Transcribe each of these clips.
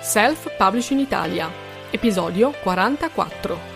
Self Publishing Italia, episodio 44.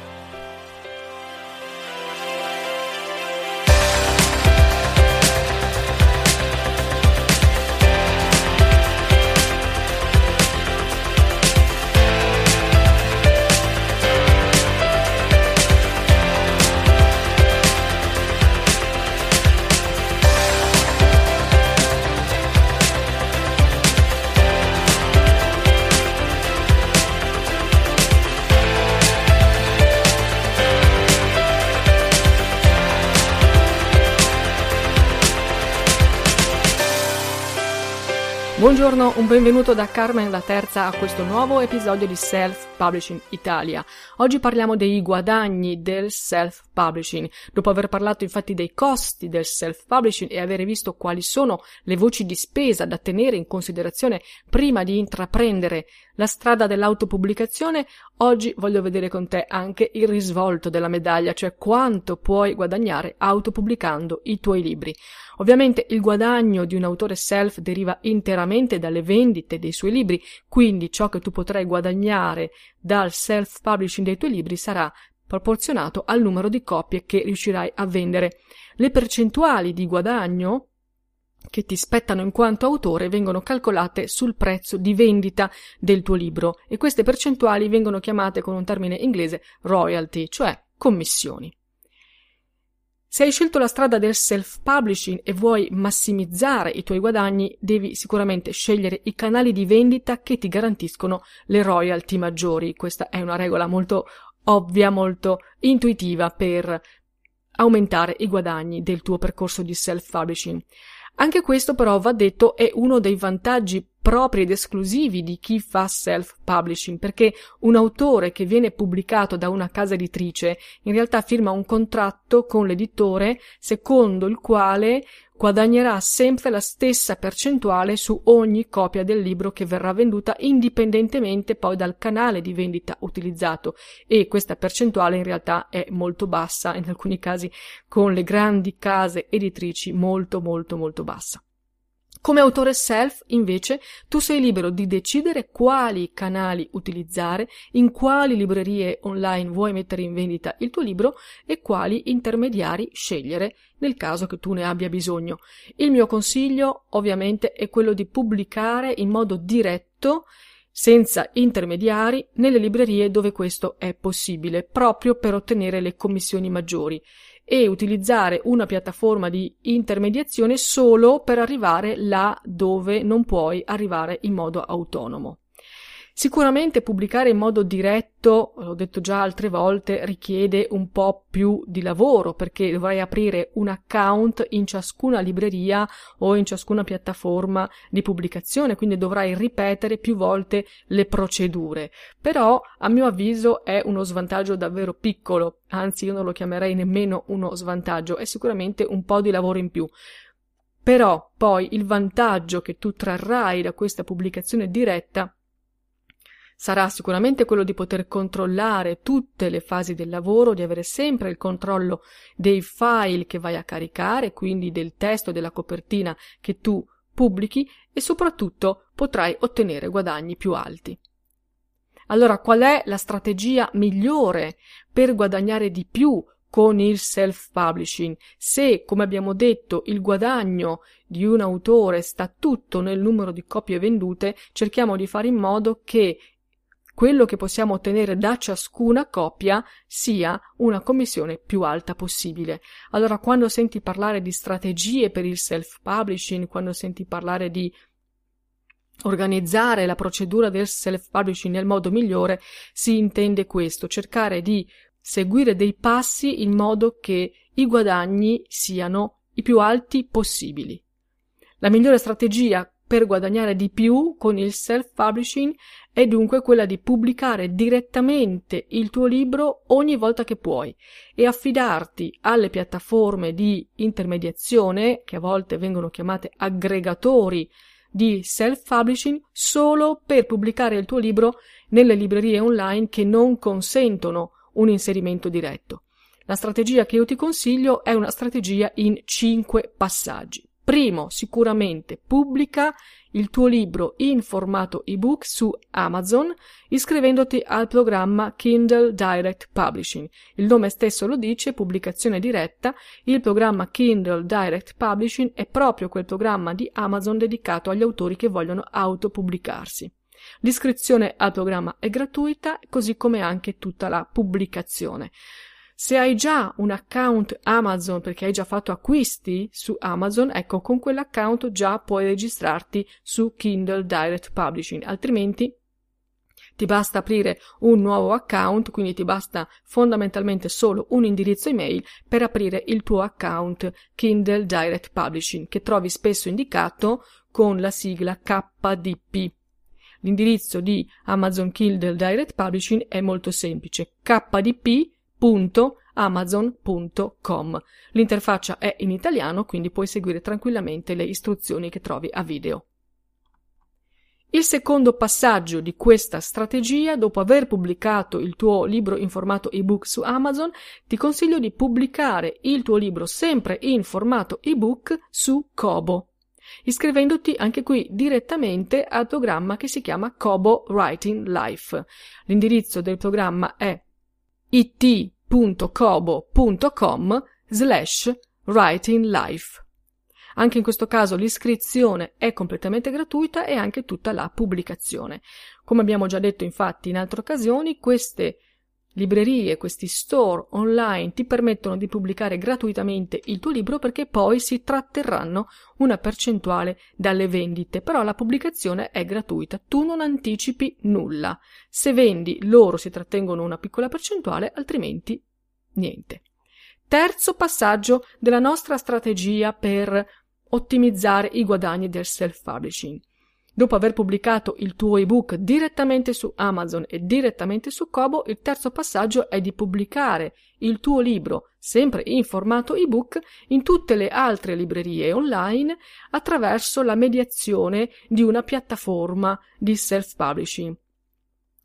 Buongiorno, un benvenuto da Carmen La Terza a questo nuovo episodio di Self Publishing Italia. Oggi parliamo dei guadagni del self publishing. Dopo aver parlato infatti dei costi del self publishing e aver visto quali sono le voci di spesa da tenere in considerazione prima di intraprendere la strada dell'autopubblicazione, oggi voglio vedere con te anche il risvolto della medaglia, cioè quanto puoi guadagnare autopubblicando i tuoi libri. Ovviamente il guadagno di un autore self deriva interamente dalle vendite dei suoi libri, quindi ciò che tu potrai guadagnare dal self-publishing dei tuoi libri sarà proporzionato al numero di copie che riuscirai a vendere. Le percentuali di guadagno che ti spettano in quanto autore vengono calcolate sul prezzo di vendita del tuo libro e queste percentuali vengono chiamate con un termine inglese royalty, cioè commissioni. Se hai scelto la strada del self-publishing e vuoi massimizzare i tuoi guadagni, devi sicuramente scegliere i canali di vendita che ti garantiscono le royalty maggiori. Questa è una regola molto ovvia, molto intuitiva per aumentare i guadagni del tuo percorso di self-publishing. Anche questo però, va detto, è uno dei vantaggi propri ed esclusivi di chi fa self-publishing, perché un autore che viene pubblicato da una casa editrice in realtà firma un contratto con l'editore secondo il quale guadagnerà sempre la stessa percentuale su ogni copia del libro che verrà venduta, indipendentemente poi dal canale di vendita utilizzato, e questa percentuale in realtà è molto bassa, in alcuni casi con le grandi case editrici molto bassa. Come autore self, invece, tu sei libero di decidere quali canali utilizzare, in quali librerie online vuoi mettere in vendita il tuo libro e quali intermediari scegliere nel caso che tu ne abbia bisogno. Il mio consiglio, ovviamente, è quello di pubblicare in modo diretto, senza intermediari, nelle librerie dove questo è possibile, proprio per ottenere le commissioni maggiori, e utilizzare una piattaforma di intermediazione solo per arrivare là dove non puoi arrivare in modo autonomo. Sicuramente pubblicare in modo diretto, l'ho detto già altre volte, richiede un po' più di lavoro, perché dovrai aprire un account in ciascuna libreria o in ciascuna piattaforma di pubblicazione, quindi dovrai ripetere più volte le procedure. Però, a mio avviso, è uno svantaggio davvero piccolo, anzi io non lo chiamerei nemmeno uno svantaggio, è sicuramente un po' di lavoro in più. Però, poi, il vantaggio che tu trarrai da questa pubblicazione diretta sarà sicuramente quello di poter controllare tutte le fasi del lavoro, di avere sempre il controllo dei file che vai a caricare, quindi del testo, della copertina che tu pubblichi, e soprattutto potrai ottenere guadagni più alti. Allora, qual è la strategia migliore per guadagnare di più con il self-publishing? Se, come abbiamo detto, il guadagno di un autore sta tutto nel numero di copie vendute, cerchiamo di fare in modo che quello che possiamo ottenere da ciascuna copia sia una commissione più alta possibile. Allora, quando senti parlare di strategie per il self-publishing, quando senti parlare di organizzare la procedura del self-publishing nel modo migliore, si intende questo, cercare di seguire dei passi in modo che i guadagni siano i più alti possibili. La migliore strategia per guadagnare di più con il self-publishing è dunque quella di pubblicare direttamente il tuo libro ogni volta che puoi e affidarti alle piattaforme di intermediazione, che a volte vengono chiamate aggregatori di self-publishing, solo per pubblicare il tuo libro nelle librerie online che non consentono un inserimento diretto. La strategia che io ti consiglio è una strategia in 5 passaggi. Primo, sicuramente pubblica il tuo libro in formato ebook su Amazon iscrivendoti al programma Kindle Direct Publishing. Il nome stesso lo dice, pubblicazione diretta. Il programma Kindle Direct Publishing è proprio quel programma di Amazon dedicato agli autori che vogliono autopubblicarsi. L'iscrizione al programma è gratuita, così come anche tutta la pubblicazione. Se hai già un account Amazon perché hai già fatto acquisti su Amazon, ecco, con quell'account già puoi registrarti su Kindle Direct Publishing, altrimenti ti basta aprire un nuovo account, quindi ti basta fondamentalmente solo un indirizzo email per aprire il tuo account Kindle Direct Publishing, che trovi spesso indicato con la sigla KDP. L'indirizzo di Amazon Kindle Direct Publishing è molto semplice: kdp.amazon.com. L'interfaccia è in italiano, quindi puoi seguire tranquillamente le istruzioni che trovi a video. Il secondo passaggio di questa strategia, dopo aver pubblicato il tuo libro in formato ebook su Amazon, ti consiglio di pubblicare il tuo libro sempre in formato ebook su Kobo, iscrivendoti anche qui direttamente al programma che si chiama Kobo Writing Life. L'indirizzo del programma è it.kobo.com/writinglife. Anche in questo caso l'iscrizione è completamente gratuita e anche tutta la pubblicazione. Come abbiamo già detto infatti in altre occasioni, queste librerie, questi store online ti permettono di pubblicare gratuitamente il tuo libro perché poi si tratterranno una percentuale dalle vendite, però la pubblicazione è gratuita, tu non anticipi nulla. Se vendi, loro si trattengono una piccola percentuale, altrimenti niente. Terzo passaggio della nostra strategia per ottimizzare i guadagni del self-publishing. Dopo aver pubblicato il tuo ebook direttamente su Amazon e direttamente su Kobo, il terzo passaggio è di pubblicare il tuo libro, sempre in formato ebook, in tutte le altre librerie online attraverso la mediazione di una piattaforma di self-publishing.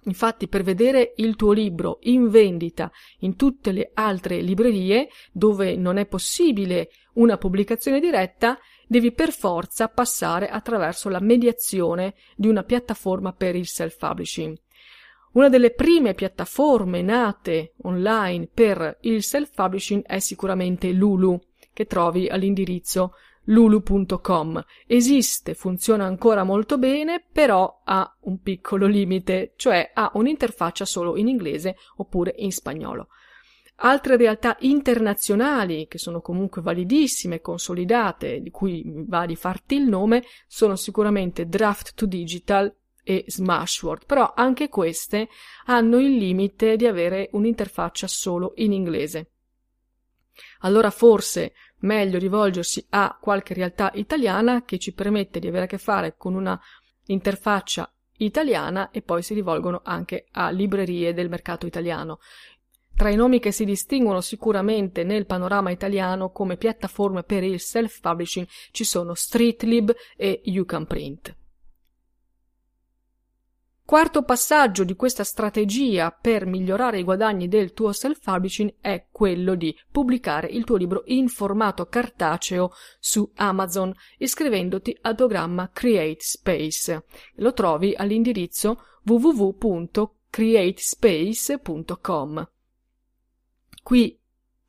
Infatti, per vedere il tuo libro in vendita in tutte le altre librerie dove non è possibile una pubblicazione diretta, devi per forza passare attraverso la mediazione di una piattaforma per il self-publishing. Una delle prime piattaforme nate online per il self-publishing è sicuramente Lulu, che trovi all'indirizzo lulu.com. Esiste, funziona ancora molto bene, però ha un piccolo limite, cioè ha un'interfaccia solo in inglese oppure in spagnolo. Altre realtà internazionali, che sono comunque validissime, consolidate, di cui va di farti il nome, sono sicuramente Draft2Digital e Smashword, però anche queste hanno il limite di avere un'interfaccia solo in inglese. Allora forse meglio rivolgersi a qualche realtà italiana che ci permette di avere a che fare con una interfaccia italiana, e poi si rivolgono anche a librerie del mercato italiano. Tra i nomi che si distinguono sicuramente nel panorama italiano come piattaforme per il self-publishing ci sono Streetlib e YouCanPrint. Quarto passaggio di questa strategia per migliorare i guadagni del tuo self-publishing è quello di pubblicare il tuo libro in formato cartaceo su Amazon iscrivendoti al programma CreateSpace. Lo trovi all'indirizzo www.createspace.com. Qui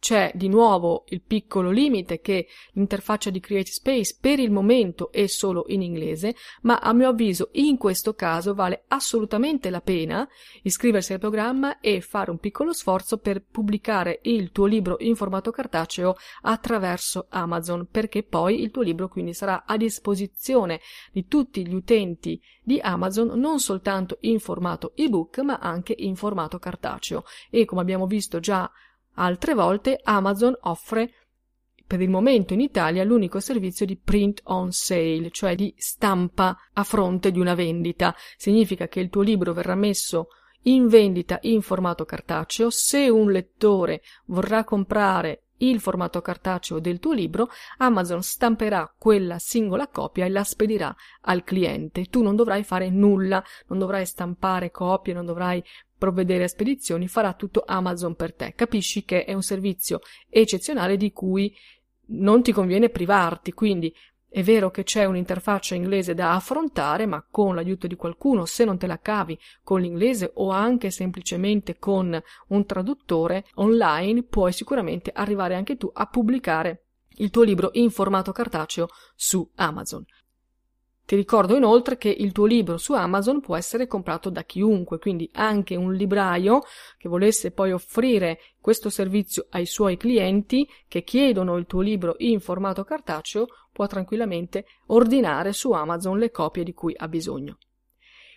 C'è di nuovo il piccolo limite che l'interfaccia di CreateSpace per il momento è solo in inglese, ma a mio avviso in questo caso vale assolutamente la pena iscriversi al programma e fare un piccolo sforzo per pubblicare il tuo libro in formato cartaceo attraverso Amazon, perché poi il tuo libro quindi sarà a disposizione di tutti gli utenti di Amazon non soltanto in formato ebook ma anche in formato cartaceo. E come abbiamo visto già altre volte, Amazon offre per il momento in Italia l'unico servizio di print on sale, cioè di stampa a fronte di una vendita. Significa che il tuo libro verrà messo in vendita in formato cartaceo. Se un lettore vorrà comprare il formato cartaceo del tuo libro, Amazon stamperà quella singola copia e la spedirà al cliente. Tu non dovrai fare nulla, non dovrai stampare copie, non dovrai provvedere a spedizioni, farà tutto Amazon per te. Capisci che è un servizio eccezionale di cui non ti conviene privarti, quindi è vero che c'è un'interfaccia inglese da affrontare, ma con l'aiuto di qualcuno, se non te la cavi con l'inglese o anche semplicemente con un traduttore online, puoi sicuramente arrivare anche tu a pubblicare il tuo libro in formato cartaceo su Amazon. Ti ricordo inoltre che il tuo libro su Amazon può essere comprato da chiunque, quindi anche un libraio che volesse poi offrire questo servizio ai suoi clienti che chiedono il tuo libro in formato cartaceo può tranquillamente ordinare su Amazon le copie di cui ha bisogno.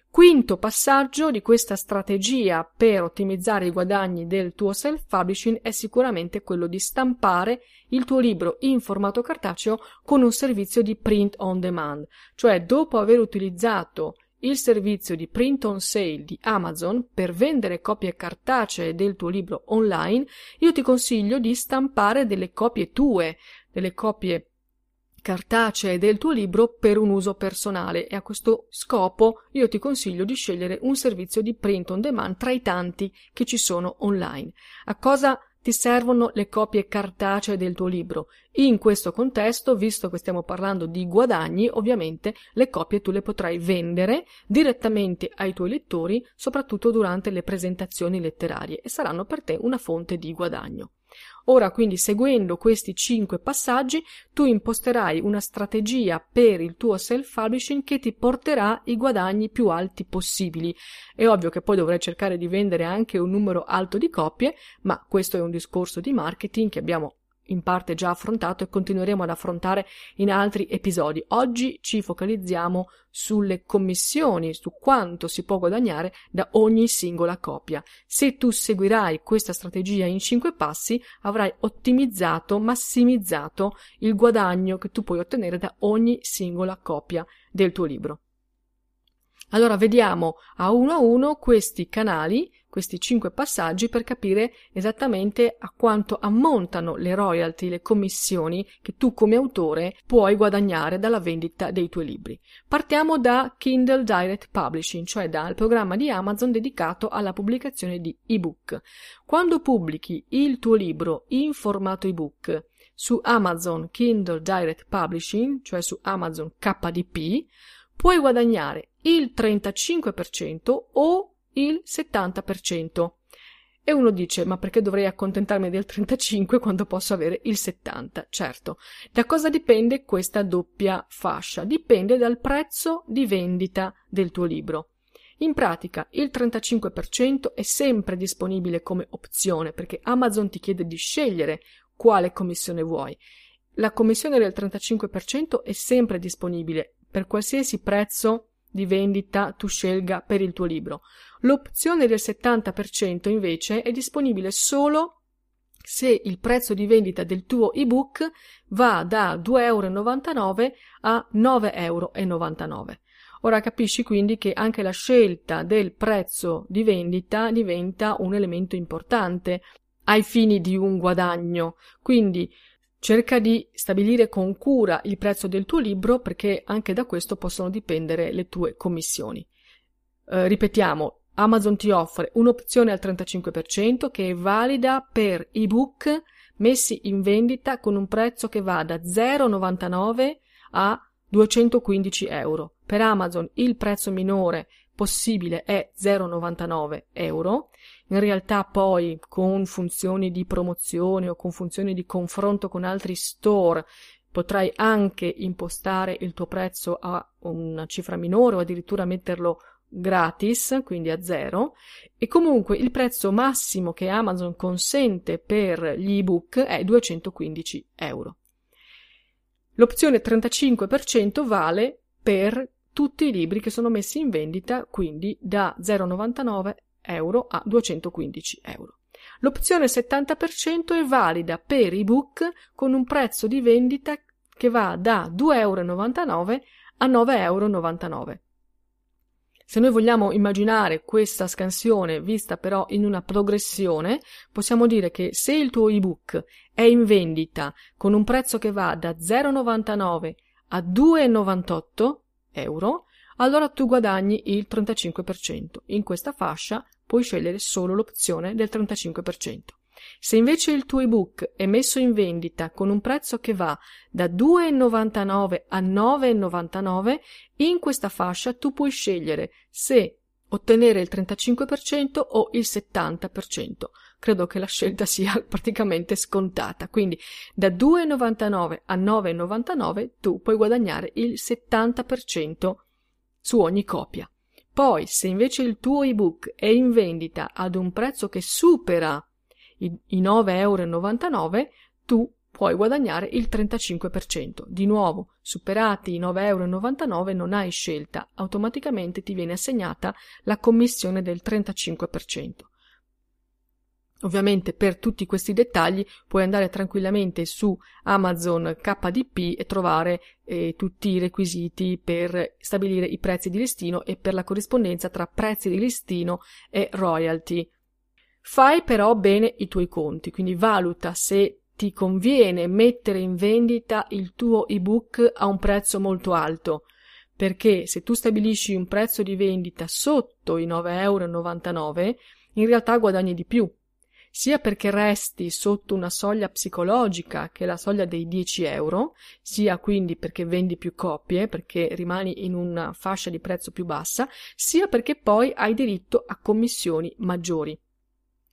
Quinto passaggio di questa strategia per ottimizzare i guadagni del tuo self-publishing è sicuramente quello di stampare il tuo libro in formato cartaceo con un servizio di print on demand, cioè dopo aver utilizzato il servizio di print on sale di Amazon per vendere copie cartacee del tuo libro online, io ti consiglio di stampare delle copie tue, delle copie cartacee del tuo libro per un uso personale, e a questo scopo io ti consiglio di scegliere un servizio di print on demand tra i tanti che ci sono online. A cosa ti servono le copie cartacee del tuo libro? In questo contesto, visto che stiamo parlando di guadagni, ovviamente le copie tu le potrai vendere direttamente ai tuoi lettori, soprattutto durante le presentazioni letterarie, e saranno per te una fonte di guadagno. Ora, quindi, seguendo questi 5 passaggi, tu imposterai una strategia per il tuo self-publishing che ti porterà i guadagni più alti possibili. È ovvio che poi dovrai cercare di vendere anche un numero alto di copie, ma questo è un discorso di marketing che abbiamo in parte già affrontato e continueremo ad affrontare in altri episodi. Oggi ci focalizziamo sulle commissioni, su quanto si può guadagnare da ogni singola copia. Se tu seguirai questa strategia in 5 passi, avrai ottimizzato, massimizzato il guadagno che tu puoi ottenere da ogni singola copia del tuo libro. Allora vediamo a uno questi canali, questi 5 passaggi, per capire esattamente a quanto ammontano le royalty, le commissioni che tu come autore puoi guadagnare dalla vendita dei tuoi libri. Partiamo da Kindle Direct Publishing, cioè dal programma di Amazon dedicato alla pubblicazione di ebook. Quando pubblichi il tuo libro in formato ebook su Amazon Kindle Direct Publishing, cioè su Amazon KDP, puoi guadagnare il 35% o il 70%. E uno dice: ma perché dovrei accontentarmi del 35% quando posso avere il 70%? Certo, da cosa dipende questa doppia fascia? Dipende dal prezzo di vendita del tuo libro. In pratica il 35% è sempre disponibile come opzione, perché Amazon ti chiede di scegliere quale commissione vuoi. La commissione del 35% è sempre disponibile per qualsiasi prezzo di vendita tu scelga per il tuo libro. L'opzione del 70% invece è disponibile solo se il prezzo di vendita del tuo ebook va da 2,99 € a 9,99 €. Ora capisci quindi che anche la scelta del prezzo di vendita diventa un elemento importante ai fini di un guadagno. Quindi cerca di stabilire con cura il prezzo del tuo libro, perché anche da questo possono dipendere le tue commissioni. Ripetiamo, Amazon ti offre un'opzione al 35% che è valida per ebook messi in vendita con un prezzo che va da 0,99 € a 215 €. Per Amazon il prezzo minore possibile è €0,99, in realtà poi con funzioni di promozione o con funzioni di confronto con altri store potrai anche impostare il tuo prezzo a una cifra minore o addirittura metterlo gratis, quindi a 0, e comunque il prezzo massimo che Amazon consente per gli ebook è €215. L'opzione 35% vale per tutti i libri che sono messi in vendita, quindi da €0,99 a €215. L'opzione 70% è valida per ebook con un prezzo di vendita che va da €2,99 a €9,99. Se noi vogliamo immaginare questa scansione vista però in una progressione, possiamo dire che se il tuo ebook è in vendita con un prezzo che va da €0,99 a €2,98, allora tu guadagni il 35%. In questa fascia puoi scegliere solo l'opzione del 35%. Se invece il tuo ebook è messo in vendita con un prezzo che va da €2,99 a €9,99, in questa fascia tu puoi scegliere se ottenere il 35% o il 70%. Credo che la scelta sia praticamente scontata, quindi da €2,99 a €9,99 tu puoi guadagnare il 70% su ogni copia. Poi, se invece il tuo ebook è in vendita ad un prezzo che supera i €9,99, tu puoi guadagnare il 35%. Di nuovo, superati i €9,99 non hai scelta, automaticamente ti viene assegnata la commissione del 35%. Ovviamente per tutti questi dettagli puoi andare tranquillamente su Amazon KDP e trovare tutti i requisiti per stabilire i prezzi di listino e per la corrispondenza tra prezzi di listino e royalty. Fai però bene i tuoi conti, quindi valuta se ti conviene mettere in vendita il tuo ebook a un prezzo molto alto, perché se tu stabilisci un prezzo di vendita sotto i €9,99, in realtà guadagni di più, sia perché resti sotto una soglia psicologica che è la soglia dei €10, sia quindi perché vendi più copie, perché rimani in una fascia di prezzo più bassa, sia perché poi hai diritto a commissioni maggiori.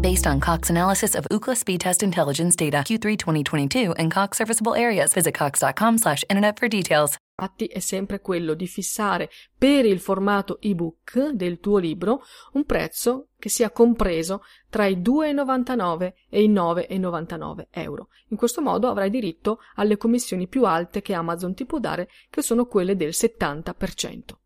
Based on Cox analysis of Ookla speed test intelligence data Q3 2022 and Cox serviceable areas, visit cox.com/internet for details. Infatti è sempre quello di fissare per il formato ebook del tuo libro un prezzo che sia compreso tra i €2,99 e i €9,99. In questo modo avrai diritto alle commissioni più alte che Amazon ti può dare, che sono quelle del 70%.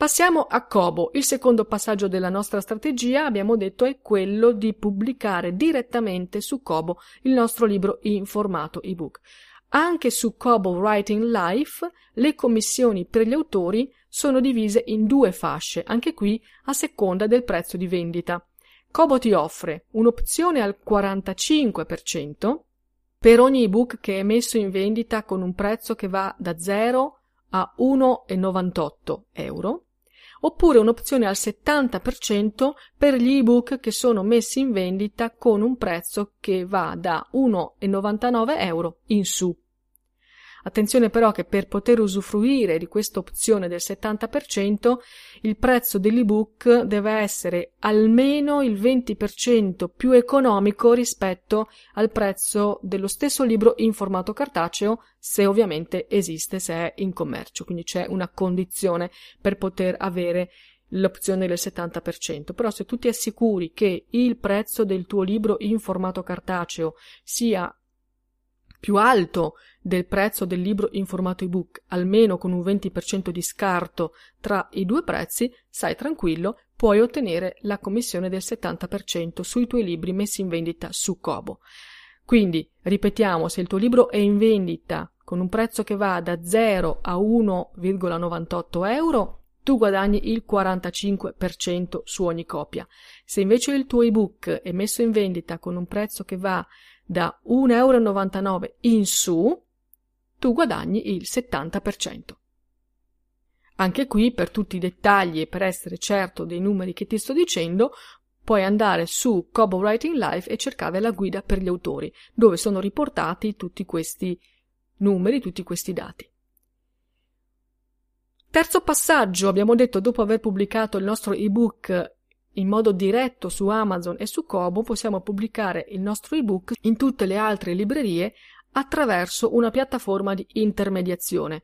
Passiamo a Kobo. Il secondo passaggio della nostra strategia, abbiamo detto, è quello di pubblicare direttamente su Kobo il nostro libro in formato ebook. Anche su Kobo Writing Life le commissioni per gli autori sono divise in due fasce, anche qui a seconda del prezzo di vendita. Kobo ti offre un'opzione al 45% per ogni ebook che è messo in vendita con un prezzo che va da 0 a €1,98, oppure un'opzione al 70% per gli ebook che sono messi in vendita con un prezzo che va da €1,99 in su. Attenzione però che per poter usufruire di questa opzione del 70%, il prezzo dell'ebook deve essere almeno il 20% più economico rispetto al prezzo dello stesso libro in formato cartaceo, se ovviamente esiste, se è in commercio. Quindi c'è una condizione per poter avere l'opzione del 70%, però se tu ti assicuri che il prezzo del tuo libro in formato cartaceo sia più alto del prezzo del libro in formato ebook, almeno con un 20% di scarto tra i due prezzi, stai tranquillo, puoi ottenere la commissione del 70% sui tuoi libri messi in vendita su Kobo. Quindi, ripetiamo, se il tuo libro è in vendita con un prezzo che va da 0 a €1,98, tu guadagni il 45% su ogni copia. Se invece il tuo ebook è messo in vendita con un prezzo che va da €1,99 in su, tu guadagni il 70%. Anche qui, per tutti i dettagli e per essere certo dei numeri che ti sto dicendo, puoi andare su Kobo Writing Life e cercare la guida per gli autori, dove sono riportati tutti questi numeri, tutti questi dati. Terzo passaggio, abbiamo detto, dopo aver pubblicato il nostro ebook in modo diretto su Amazon e su Kobo, possiamo pubblicare il nostro ebook in tutte le altre librerie attraverso una piattaforma di intermediazione.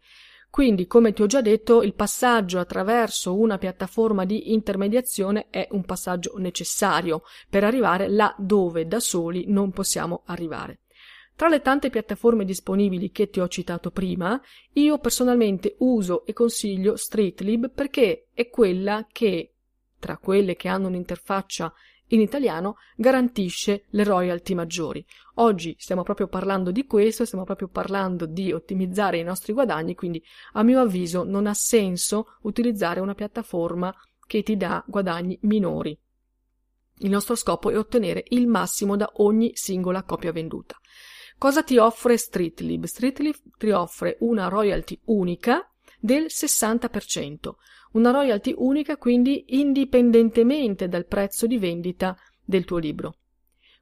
Quindi, come ti ho già detto, il passaggio attraverso una piattaforma di intermediazione è un passaggio necessario per arrivare là dove da soli non possiamo arrivare. Tra le tante piattaforme disponibili che ti ho citato prima, io personalmente uso e consiglio Streetlib perché è quella che, tra quelle che hanno un'interfaccia in italiano, garantisce le royalty maggiori. Oggi stiamo proprio parlando di questo, stiamo proprio parlando di ottimizzare i nostri guadagni, quindi a mio avviso non ha senso utilizzare una piattaforma che ti dà guadagni minori. Il nostro scopo è ottenere il massimo da ogni singola copia venduta. Cosa ti offre Streetlib? Streetlib ti offre una royalty unica del 60%. Una royalty unica quindi indipendentemente dal prezzo di vendita del tuo libro.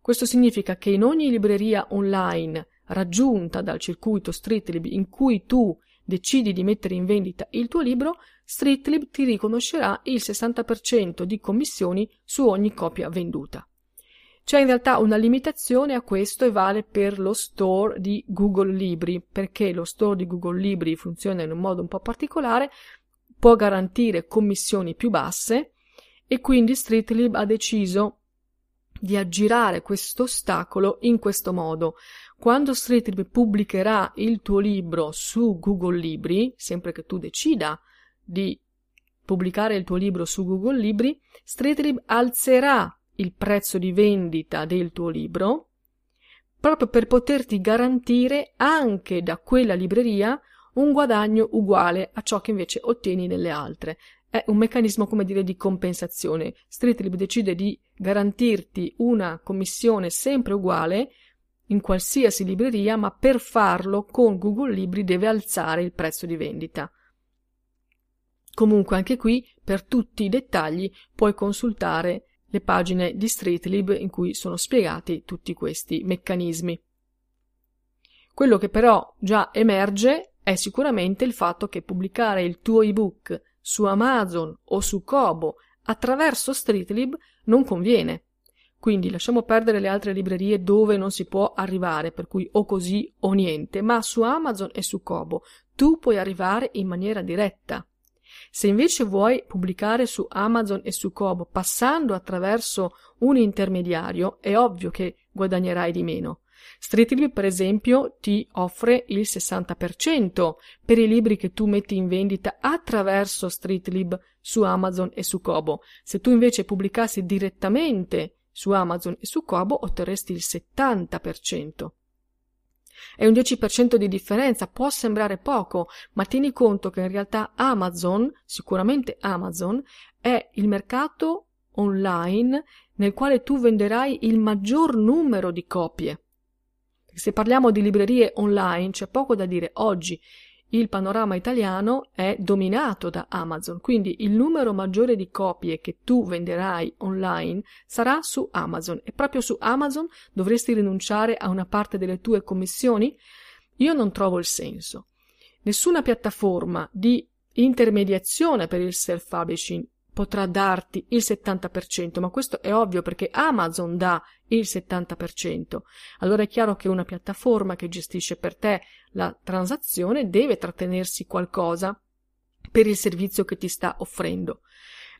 Questo significa che in ogni libreria online raggiunta dal circuito Streetlib in cui tu decidi di mettere in vendita il tuo libro, Streetlib ti riconoscerà il 60% di commissioni su ogni copia venduta. C'è in realtà una limitazione a questo e vale per lo store di Google Libri, perché lo store di Google Libri funziona in un modo un po' particolare, può garantire commissioni più basse e quindi Streetlib ha deciso di aggirare questo ostacolo in questo modo. Quando Streetlib pubblicherà il tuo libro su Google Libri, sempre che tu decida di pubblicare il tuo libro su Google Libri, Streetlib alzerà il prezzo di vendita del tuo libro proprio per poterti garantire anche da quella libreria un guadagno uguale a ciò che invece ottieni nelle altre. È un meccanismo, come dire, di compensazione. Streetlib decide di garantirti una commissione sempre uguale in qualsiasi libreria, ma per farlo con Google Libri deve alzare il prezzo di vendita. Comunque anche qui, per tutti i dettagli, puoi consultare le pagine di Streetlib in cui sono spiegati tutti questi meccanismi. Quello che però già emerge è sicuramente il fatto che pubblicare il tuo ebook su Amazon o su Kobo attraverso Streetlib non conviene. Quindi lasciamo perdere le altre librerie dove non si può arrivare, per cui o così o niente, ma su Amazon e su Kobo tu puoi arrivare in maniera diretta. Se invece vuoi pubblicare su Amazon e su Kobo passando attraverso un intermediario, è ovvio che guadagnerai di meno. Streetlib, per esempio, ti offre il 60% per i libri che tu metti in vendita attraverso Streetlib su Amazon e su Kobo. Se tu invece pubblicassi direttamente su Amazon e su Kobo otterresti il 70%. È un 10% di differenza, può sembrare poco, ma tieni conto che in realtà Amazon, sicuramente Amazon, è il mercato online nel quale tu venderai il maggior numero di copie. Se parliamo di librerie online c'è poco da dire. Oggi il panorama italiano è dominato da Amazon, quindi il numero maggiore di copie che tu venderai online sarà su Amazon, e proprio su Amazon dovresti rinunciare a una parte delle tue commissioni? Io non trovo il senso. Nessuna piattaforma di intermediazione per il self-publishing potrà darti il 70%, ma questo è ovvio perché Amazon dà il 70%. Allora è chiaro che una piattaforma che gestisce per te la transazione deve trattenersi qualcosa per il servizio che ti sta offrendo.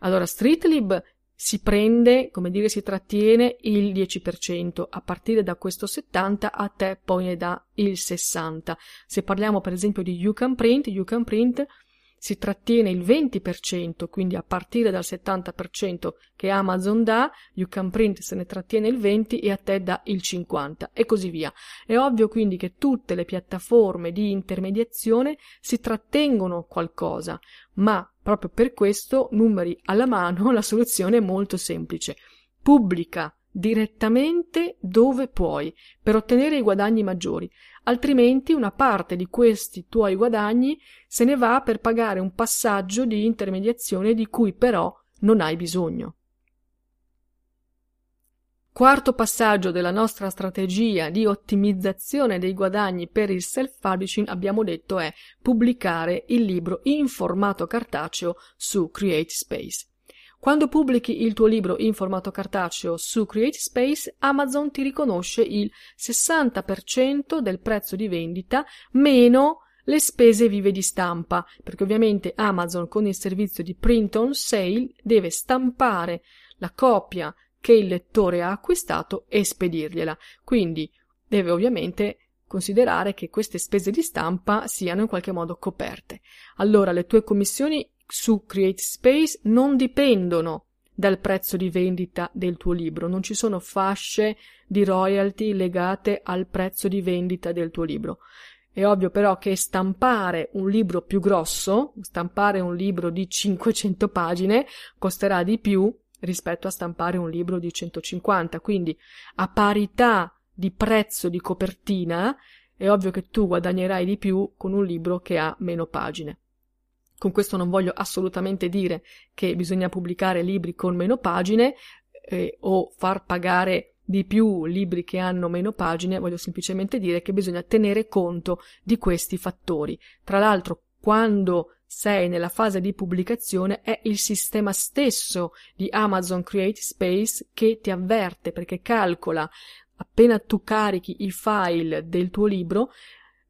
Allora Streetlib si prende, come dire, si trattiene il 10%, a partire da questo 70% a te poi ne dà il 60%. Se parliamo per esempio di YouCanPrint, YouCanPrint si trattiene il 20%, quindi a partire dal 70% che Amazon dà, YouCanPrint se ne trattiene il 20% e a te dà il 50%, e così via. È ovvio quindi che tutte le piattaforme di intermediazione si trattengono qualcosa, ma proprio per questo, numeri alla mano, la soluzione è molto semplice. Pubblica direttamente dove puoi per ottenere i guadagni maggiori, altrimenti una parte di questi tuoi guadagni se ne va per pagare un passaggio di intermediazione di cui però non hai bisogno. Quarto passaggio della nostra strategia di ottimizzazione dei guadagni per il self-publishing, abbiamo detto, è pubblicare il libro in formato cartaceo su CreateSpace. Quando pubblichi il tuo libro in formato cartaceo su CreateSpace, Amazon ti riconosce il 60% del prezzo di vendita meno le spese vive di stampa, perché ovviamente Amazon con il servizio di print on sale deve stampare la copia che il lettore ha acquistato e spedirgliela. Quindi deve ovviamente considerare che queste spese di stampa siano in qualche modo coperte. Allora le tue commissioni su CreateSpace non dipendono dal prezzo di vendita del tuo libro, non ci sono fasce di royalty legate al prezzo di vendita del tuo libro. È ovvio però che stampare un libro più grosso, stampare un libro di 500 pagine, costerà di più rispetto a stampare un libro di 150, quindi a parità di prezzo di copertina è ovvio che tu guadagnerai di più con un libro che ha meno pagine. Con questo non voglio assolutamente dire che bisogna pubblicare libri con meno pagine o far pagare di più libri che hanno meno pagine, voglio semplicemente dire che bisogna tenere conto di questi fattori. Tra l'altro, quando sei nella fase di pubblicazione è il sistema stesso di Amazon CreateSpace che ti avverte, perché calcola, appena tu carichi i file del tuo libro,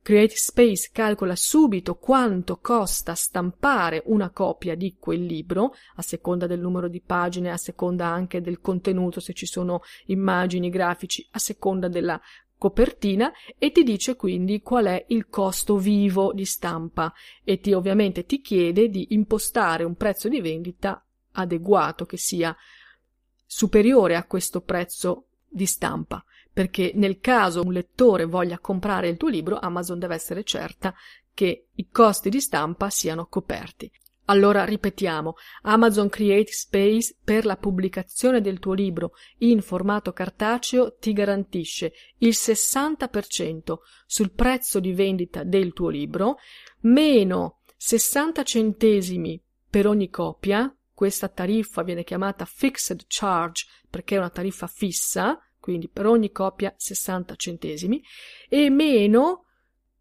CreateSpace calcola subito quanto costa stampare una copia di quel libro, a seconda del numero di pagine, a seconda anche del contenuto, se ci sono immagini, grafici, a seconda della copertina, e ti dice quindi qual è il costo vivo di stampa e ti ovviamente ti chiede di impostare un prezzo di vendita adeguato, che sia superiore a questo prezzo di stampa, perché nel caso un lettore voglia comprare il tuo libro, Amazon deve essere certa che i costi di stampa siano coperti. Allora ripetiamo, Amazon CreateSpace per la pubblicazione del tuo libro in formato cartaceo ti garantisce il 60% sul prezzo di vendita del tuo libro, meno 60 centesimi per ogni copia. Questa tariffa viene chiamata fixed charge perché è una tariffa fissa, quindi per ogni copia 60 centesimi, e meno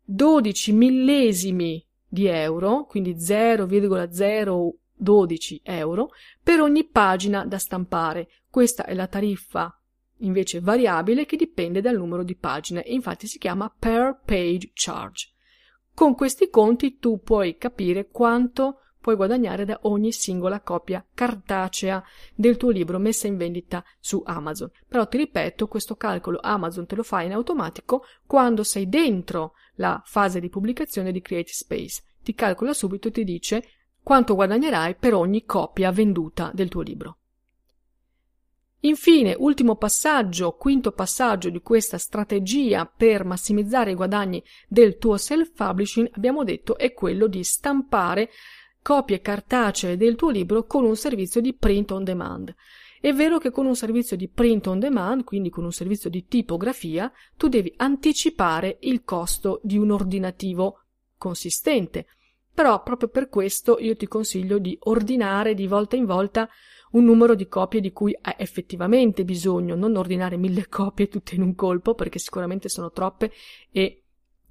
12 millesimi di euro, quindi 0,012 euro, per ogni pagina da stampare. Questa è la tariffa invece variabile che dipende dal numero di pagine, infatti si chiama per page charge. Con questi conti tu puoi capire quanto puoi guadagnare da ogni singola copia cartacea del tuo libro messa in vendita su Amazon. Però ti ripeto, questo calcolo Amazon te lo fa in automatico quando sei dentro la fase di pubblicazione di CreateSpace. Ti calcola subito e ti dice quanto guadagnerai per ogni copia venduta del tuo libro. Infine, ultimo passaggio, quinto passaggio di questa strategia per massimizzare i guadagni del tuo self-publishing, abbiamo detto, è quello di stampare copie cartacee del tuo libro con un servizio di print on demand. È vero che con un servizio di print on demand, quindi con un servizio di tipografia, tu devi anticipare il costo di un ordinativo consistente. Però proprio per questo io ti consiglio di ordinare di volta in volta un numero di copie di cui hai effettivamente bisogno, non ordinare 1000 copie tutte in un colpo, perché sicuramente sono troppe e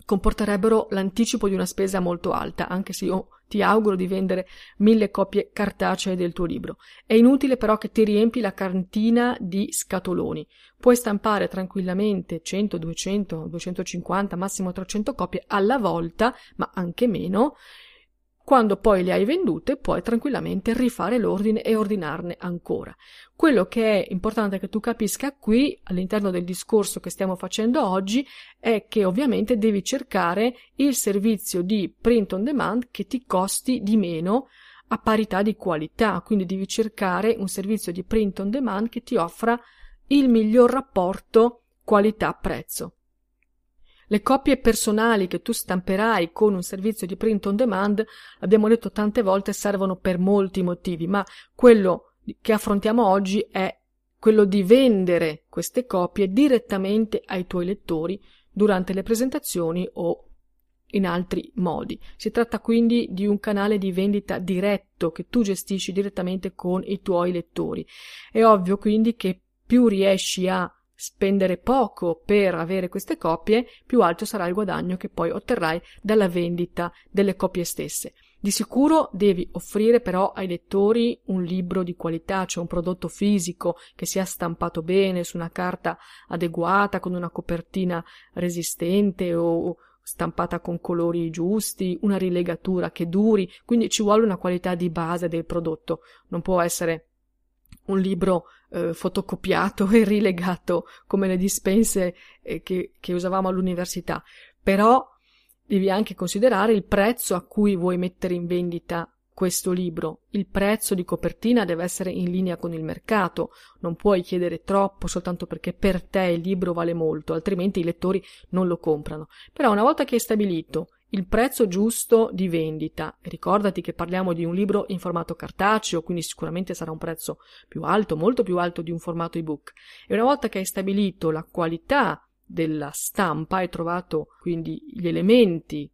comporterebbero l'anticipo di una spesa molto alta, anche se io ti auguro di vendere 1000 copie cartacee del tuo libro. È inutile però che ti riempi la cantina di scatoloni. Puoi stampare tranquillamente 100, 200, 250, massimo 300 copie alla volta, ma anche meno, Quando poi le hai vendute puoi tranquillamente rifare l'ordine e ordinarne ancora. Quello che è importante che tu capisca qui, all'interno del discorso che stiamo facendo oggi, è che ovviamente devi cercare il servizio di print on demand che ti costi di meno a parità di qualità, quindi devi cercare un servizio di print on demand che ti offra il miglior rapporto qualità-prezzo. Le copie personali che tu stamperai con un servizio di print on demand, abbiamo detto tante volte, servono per molti motivi, ma quello che affrontiamo oggi è quello di vendere queste copie direttamente ai tuoi lettori durante le presentazioni o in altri modi. Si tratta quindi di un canale di vendita diretto che tu gestisci direttamente con i tuoi lettori. È ovvio quindi che più riesci a spendere poco per avere queste copie, più alto sarà il guadagno che poi otterrai dalla vendita delle copie stesse. Di sicuro devi offrire però ai lettori un libro di qualità, cioè un prodotto fisico che sia stampato bene su una carta adeguata, con una copertina resistente o stampata con colori giusti, una rilegatura che duri, quindi ci vuole una qualità di base del prodotto. Non può essere un libro fotocopiato e rilegato come le dispense che usavamo all'università, però devi anche considerare il prezzo a cui vuoi mettere in vendita questo libro. Il prezzo di copertina deve essere in linea con il mercato, non puoi chiedere troppo soltanto perché per te il libro vale molto, altrimenti i lettori non lo comprano. Però una volta che hai stabilito il prezzo giusto di vendita, ricordati che parliamo di un libro in formato cartaceo, quindi sicuramente sarà un prezzo più alto, molto più alto di un formato ebook, e una volta che hai stabilito la qualità della stampa, hai trovato quindi gli elementi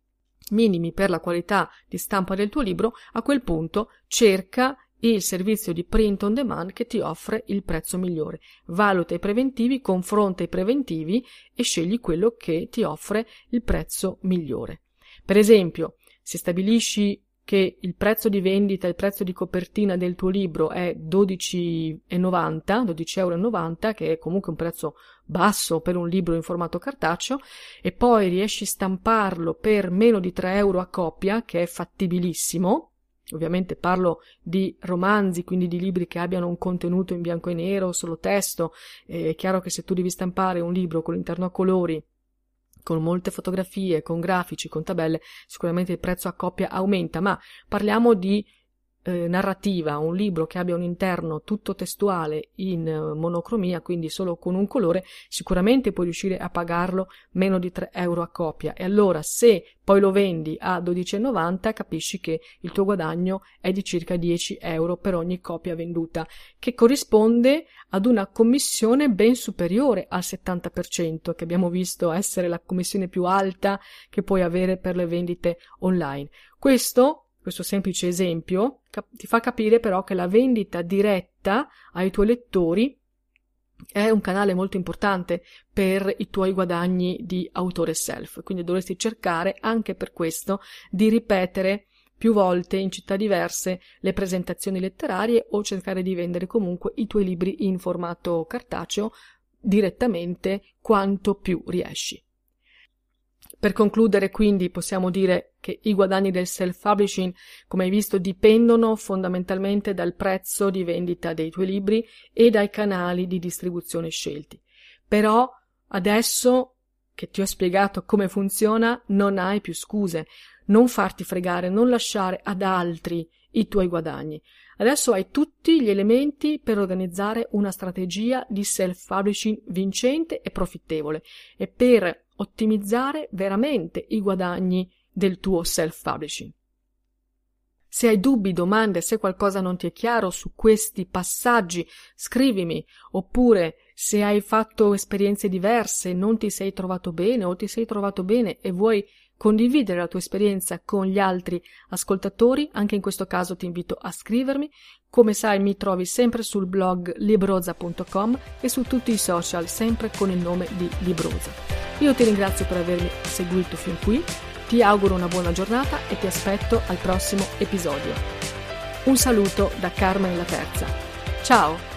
minimi per la qualità di stampa del tuo libro, a quel punto cerca il servizio di print on demand che ti offre il prezzo migliore. Valuta i preventivi, confronta i preventivi e scegli quello che ti offre il prezzo migliore. Per esempio, se stabilisci che il prezzo di vendita, il prezzo di copertina del tuo libro è €12,90, che è comunque un prezzo basso per un libro in formato cartaceo, e poi riesci a stamparlo per meno di €3 a copia, che è fattibilissimo, ovviamente parlo di romanzi, quindi di libri che abbiano un contenuto in bianco e nero, solo testo, è chiaro che se tu devi stampare un libro con l'interno a colori, con molte fotografie, con grafici, con tabelle, sicuramente il prezzo a copia aumenta, ma parliamo di narrativa, un libro che abbia un interno tutto testuale in monocromia, quindi solo con un colore, sicuramente puoi riuscire a pagarlo meno di €3 a copia. E allora se poi lo vendi a €12,90, capisci che il tuo guadagno è di circa €10 per ogni copia venduta, che corrisponde ad una commissione ben superiore al 70%, che abbiamo visto essere la commissione più alta che puoi avere per le vendite online. Questo semplice esempio ti fa capire però che la vendita diretta ai tuoi lettori è un canale molto importante per i tuoi guadagni di autore self, quindi dovresti cercare anche per questo di ripetere più volte in città diverse le presentazioni letterarie o cercare di vendere comunque i tuoi libri in formato cartaceo direttamente quanto più riesci. Per concludere, quindi, possiamo dire che i guadagni del self-publishing, come hai visto, dipendono fondamentalmente dal prezzo di vendita dei tuoi libri e dai canali di distribuzione scelti. Però adesso che ti ho spiegato come funziona, non hai più scuse. Non farti fregare, non lasciare ad altri i tuoi guadagni. Adesso hai tutti gli elementi per organizzare una strategia di self-publishing vincente e profittevole e per ottimizzare veramente i guadagni del tuo self-publishing. Se hai dubbi, domande, se qualcosa non ti è chiaro su questi passaggi, scrivimi, oppure se hai fatto esperienze diverse, non ti sei trovato bene o ti sei trovato bene e vuoi condividere la tua esperienza con gli altri ascoltatori, anche in questo caso ti invito a scrivermi. Come sai, mi trovi sempre sul blog libroza.com e su tutti i social, sempre con il nome di Libroza. Io ti ringrazio per avermi seguito fin qui, ti auguro una buona giornata e ti aspetto al prossimo episodio. Un saluto da Carmen La Terza. Ciao!